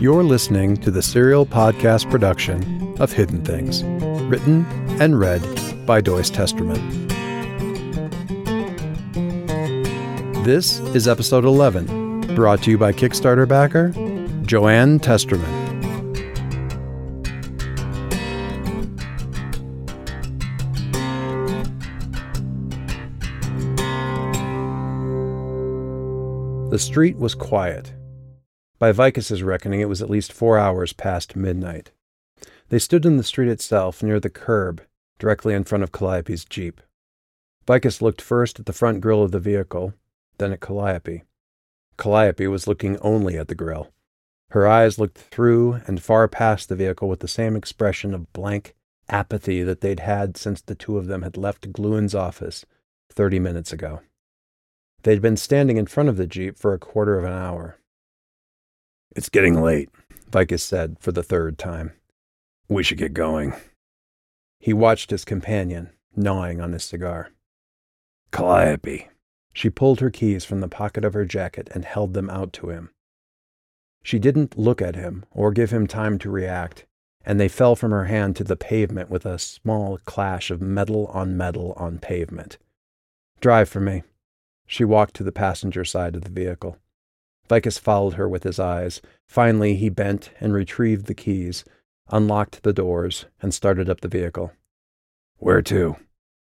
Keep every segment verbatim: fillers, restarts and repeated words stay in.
You're listening to the serial podcast production of Hidden Things, written and read by Doyce Testerman. This is episode eleven, brought to you by Kickstarter backer Joanne Testerman. The street was quiet. By Vicus's reckoning, it was at least four hours past midnight. They stood in the street itself, near the curb, directly in front of Calliope's Jeep. Vicus looked first at the front grille of the vehicle, then at Calliope. Calliope was looking only at the grille. Her eyes looked through and far past the vehicle with the same expression of blank apathy that they'd had since the two of them had left Gluon's office thirty minutes ago. They'd been standing in front of the Jeep for a quarter of an hour. "It's getting late," Vicus said for the third time. "We should get going." He watched his companion, gnawing on his cigar. "Calliope." She pulled her keys from the pocket of her jacket and held them out to him. She didn't look at him or give him time to react, and they fell from her hand to the pavement with a small clash of metal on metal on pavement. "Drive for me." She walked to the passenger side of the vehicle. Vicus followed her with his eyes. Finally, he bent and retrieved the keys, unlocked the doors, and started up the vehicle. "Where to?"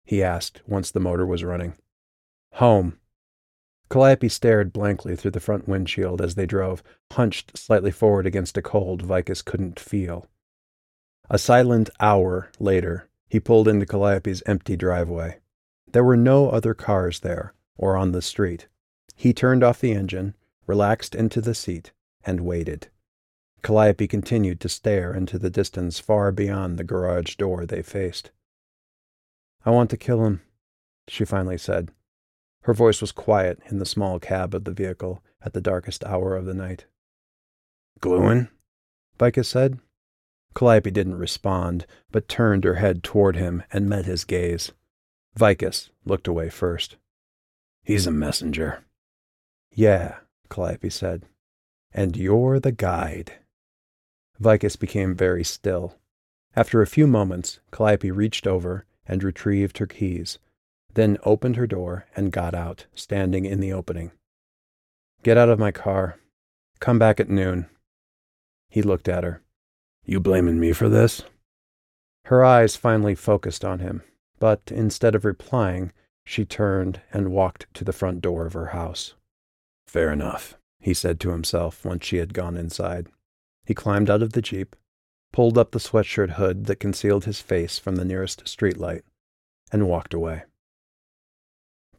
he asked once the motor was running. "Home." Calliope stared blankly through the front windshield as they drove, hunched slightly forward against a cold Vicus couldn't feel. A silent hour later, he pulled into Calliope's empty driveway. There were no other cars there or on the street. He turned off the engine, relaxed into the seat, and waited. Calliope continued to stare into the distance far beyond the garage door they faced. "I want to kill him," she finally said. Her voice was quiet in the small cab of the vehicle at the darkest hour of the night. "Gluon?" Vicus said. Calliope didn't respond, but turned her head toward him and met his gaze. Vicus looked away first. "He's a messenger." "Yeah," Calliope said. "And you're the guide." Vicus became very still. After a few moments, Calliope reached over and retrieved her keys, then opened her door and got out, standing in the opening. "Get out of my car. Come back at noon." He looked at her. "You blaming me for this?" Her eyes finally focused on him, but instead of replying, she turned and walked to the front door of her house. "Fair enough," he said to himself once she had gone inside. He climbed out of the Jeep, pulled up the sweatshirt hood that concealed his face from the nearest streetlight, and walked away.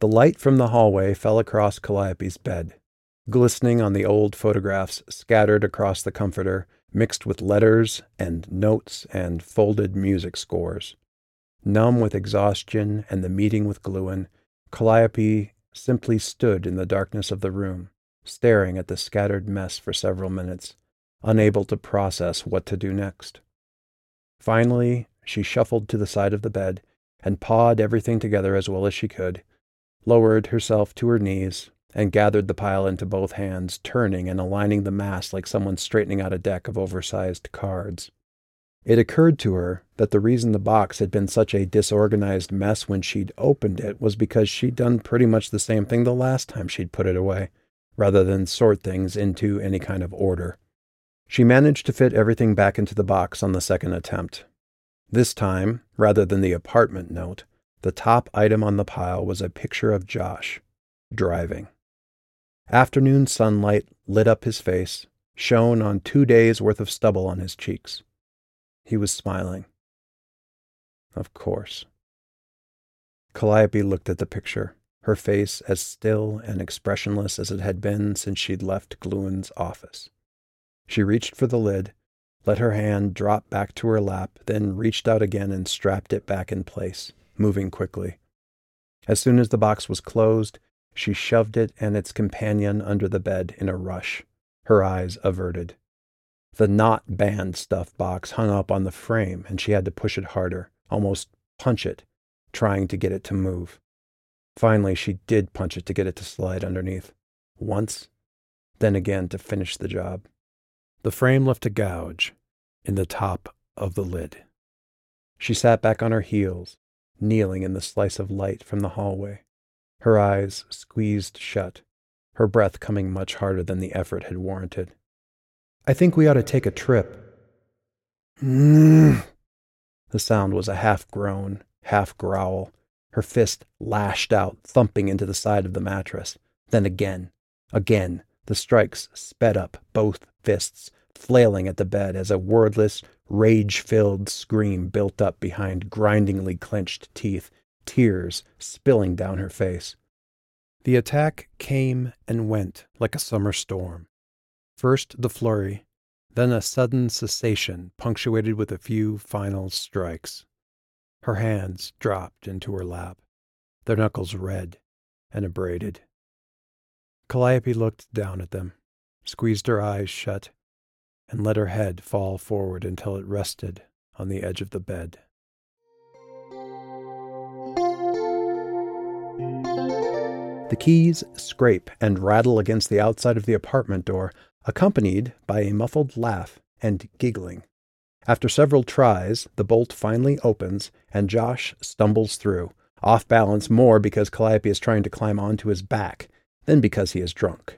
The light from the hallway fell across Calliope's bed, glistening on the old photographs scattered across the comforter, mixed with letters and notes and folded music scores. Numb with exhaustion and the meeting with Gluon, Calliope simply stood in the darkness of the room, staring at the scattered mess for several minutes, unable to process what to do next. Finally, she shuffled to the side of the bed and pawed everything together as well as she could, lowered herself to her knees, and gathered the pile into both hands, turning and aligning the mass like someone straightening out a deck of oversized cards. It occurred to her that the reason the box had been such a disorganized mess when she'd opened it was because she'd done pretty much the same thing the last time she'd put it away, rather than sort things into any kind of order. She managed to fit everything back into the box on the second attempt. This time, rather than the apartment note, the top item on the pile was a picture of Josh, driving. Afternoon sunlight lit up his face, shone on two days' worth of stubble on his cheeks. He was smiling. Of course. Calliope looked at the picture, her face as still and expressionless as it had been since she'd left Gluon's office. She reached for the lid, let her hand drop back to her lap, then reached out again and strapped it back in place, moving quickly. As soon as the box was closed, she shoved it and its companion under the bed in a rush, her eyes averted. The not-banned stuff box hung up on the frame, and she had to push it harder, almost punch it, trying to get it to move. Finally, she did punch it to get it to slide underneath. Once, then again to finish the job. The frame left a gouge in the top of the lid. She sat back on her heels, kneeling in the slice of light from the hallway, her eyes squeezed shut, her breath coming much harder than the effort had warranted. I think we ought to take a trip. Mm. The sound was a half-groan, half-growl. Her fist lashed out, thumping into the side of the mattress. Then again, again, the strikes sped up, both fists flailing at the bed as a wordless, rage-filled scream built up behind grindingly clenched teeth, tears spilling down her face. The attack came and went like a summer storm. First the flurry, then a sudden cessation punctuated with a few final strikes. Her hands dropped into her lap, their knuckles red and abraded. Calliope looked down at them, squeezed her eyes shut, and let her head fall forward until it rested on the edge of the bed. The keys scrape and rattle against the outside of the apartment door, accompanied by a muffled laugh and giggling. After several tries, the bolt finally opens, and Josh stumbles through, off balance more because Calliope is trying to climb onto his back than because he is drunk.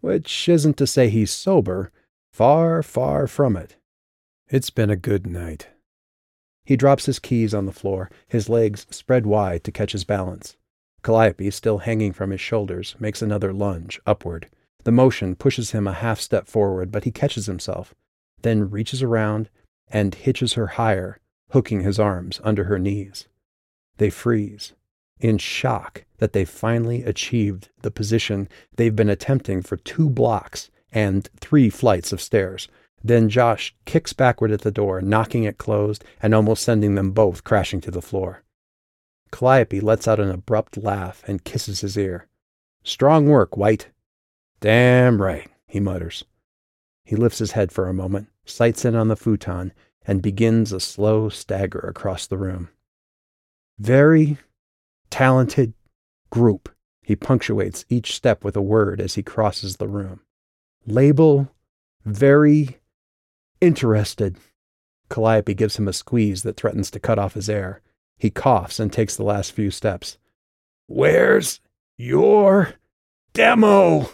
Which isn't to say he's sober. Far, far from it. It's been a good night. He drops his keys on the floor, his legs spread wide to catch his balance. Calliope, still hanging from his shoulders, makes another lunge upward. The motion pushes him a half step forward, but he catches himself, then reaches around and hitches her higher, hooking his arms under her knees. They freeze, in shock that they've finally achieved the position they've been attempting for two blocks and three flights of stairs. Then Josh kicks backward at the door, knocking it closed and almost sending them both crashing to the floor. Calliope lets out an abrupt laugh and kisses his ear. "Strong work, White." "Damn right," he mutters. He lifts his head for a moment, sights in on the futon, and begins a slow stagger across the room. "Very talented group," he punctuates each step with a word as he crosses the room. "Label, very interested." Calliope gives him a squeeze that threatens to cut off his air. He coughs and takes the last few steps. "Where's your demo?"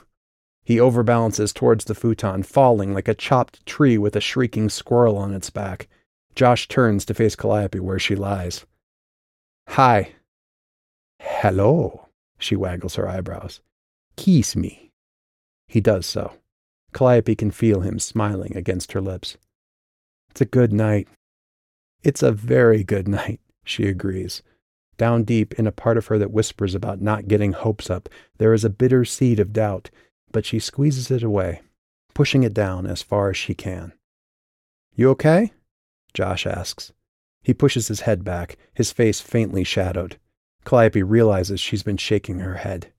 He overbalances towards the futon, falling like a chopped tree with a shrieking squirrel on its back. Josh turns to face Calliope where she lies. "Hi." "Hello." She waggles her eyebrows. "Kiss me." He does so. Calliope can feel him smiling against her lips. "It's a good night." "It's a very good night," she agrees. Down deep in a part of her that whispers about not getting hopes up, there is a bitter seed of doubt, but she squeezes it away, pushing it down as far as she can. "You okay?" Josh asks. He pushes his head back, his face faintly shadowed. Calliope realizes she's been shaking her head.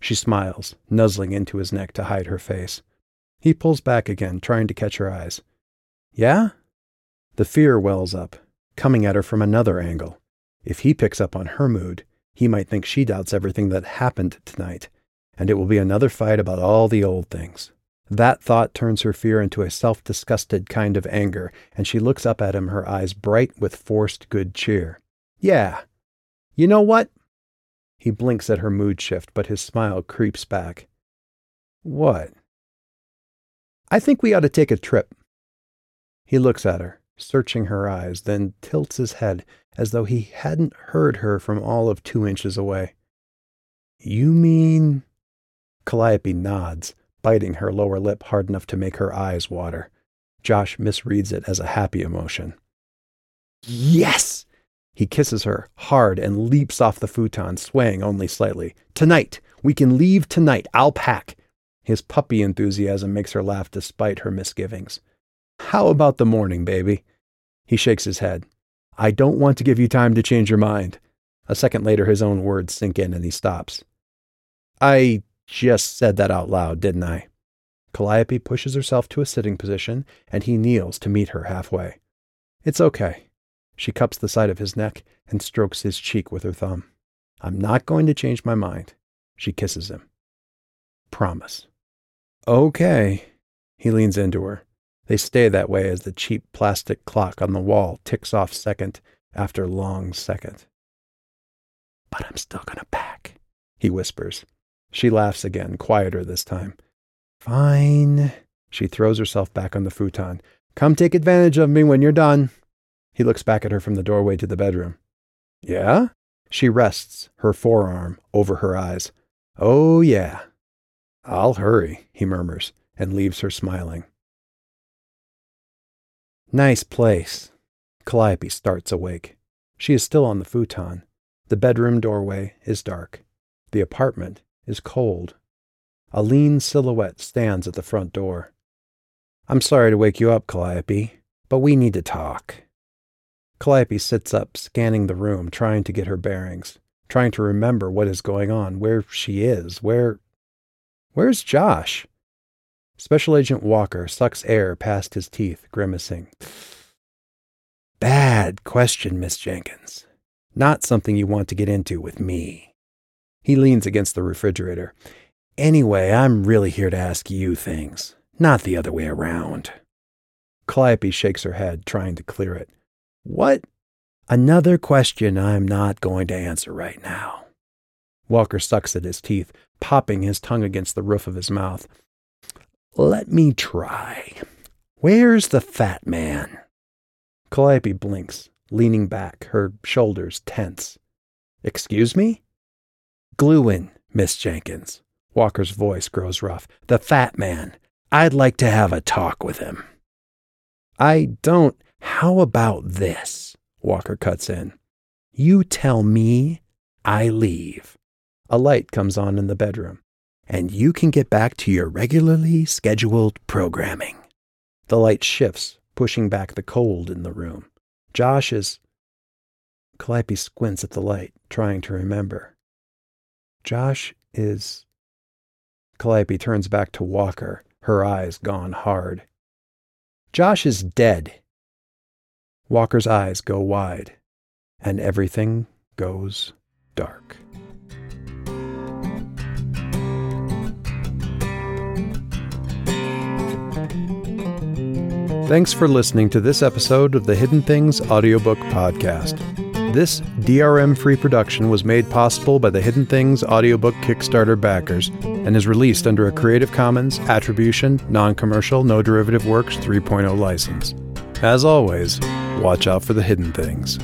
She smiles, nuzzling into his neck to hide her face. He pulls back again, trying to catch her eyes. "Yeah?" The fear wells up, coming at her from another angle. If he picks up on her mood, he might think she doubts everything that happened tonight, and it will be another fight about all the old things. That thought turns her fear into a self-disgusted kind of anger, and she looks up at him, her eyes bright with forced good cheer. "Yeah. You know what?" He blinks at her mood shift, but his smile creeps back. "What?" "I think we ought to take a trip." He looks at her, searching her eyes, then tilts his head as though he hadn't heard her from all of two inches away. "You mean..." Calliope nods, biting her lower lip hard enough to make her eyes water. Josh misreads it as a happy emotion. "Yes!" He kisses her hard and leaps off the futon, swaying only slightly. "Tonight! We can leave tonight! I'll pack!" His puppy enthusiasm makes her laugh despite her misgivings. "How about the morning, baby?" He shakes his head. "I don't want to give you time to change your mind." A second later, his own words sink in and he stops. "I just said that out loud, didn't I?" Calliope pushes herself to a sitting position, and he kneels to meet her halfway. "It's okay." She cups the side of his neck and strokes his cheek with her thumb. "I'm not going to change my mind." She kisses him. "Promise." "Okay." He leans into her, They stay that way as the cheap plastic clock on the wall ticks off second after long second. "But I'm still gonna pack," he whispers. She laughs again, quieter this time. "Fine." She throws herself back on the futon. "Come take advantage of me when you're done." He looks back at her from the doorway to the bedroom. "Yeah?" She rests her forearm over her eyes. "Oh, yeah." "I'll hurry," he murmurs, and leaves her smiling. "Nice place." Calliope starts awake. She is still on the futon. The bedroom doorway is dark. The apartment is cold. A lean silhouette stands at the front door. "I'm sorry to wake you up, Calliope, but we need to talk." Calliope sits up, scanning the room, trying to get her bearings, trying to remember what is going on, where she is, where... Where's Josh? Special Agent Walker sucks air past his teeth, grimacing. "Bad question, Miss Jenkins. Not something you want to get into with me." He leans against the refrigerator. "Anyway, I'm really here to ask you things, not the other way around." Calliope shakes her head, trying to clear it. "What?" "Another question I'm not going to answer right now." Walker sucks at his teeth, popping his tongue against the roof of his mouth. "Let me try. Where's the fat man?" Calliope blinks, leaning back, her shoulders tense. "Excuse me?" "Gluon, Miss Jenkins." Walker's voice grows rough. "The fat man. I'd like to have a talk with him." "I don't..." "How about this?" Walker cuts in. "You tell me, I leave." A light comes on in the bedroom. "And you can get back to your regularly scheduled programming." The light shifts, pushing back the cold in the room. Josh is... Calliope squints at the light, trying to remember. Josh is... Calliope turns back to Walker, her eyes gone hard. "Josh is dead." Walker's eyes go wide, and everything goes dark. Thanks for listening to this episode of the Hidden Things audiobook podcast. This D R M-free production was made possible by the Hidden Things audiobook Kickstarter backers and is released under a Creative Commons Attribution Non-Commercial No Derivative Works three point oh license. As always, watch out for the hidden things.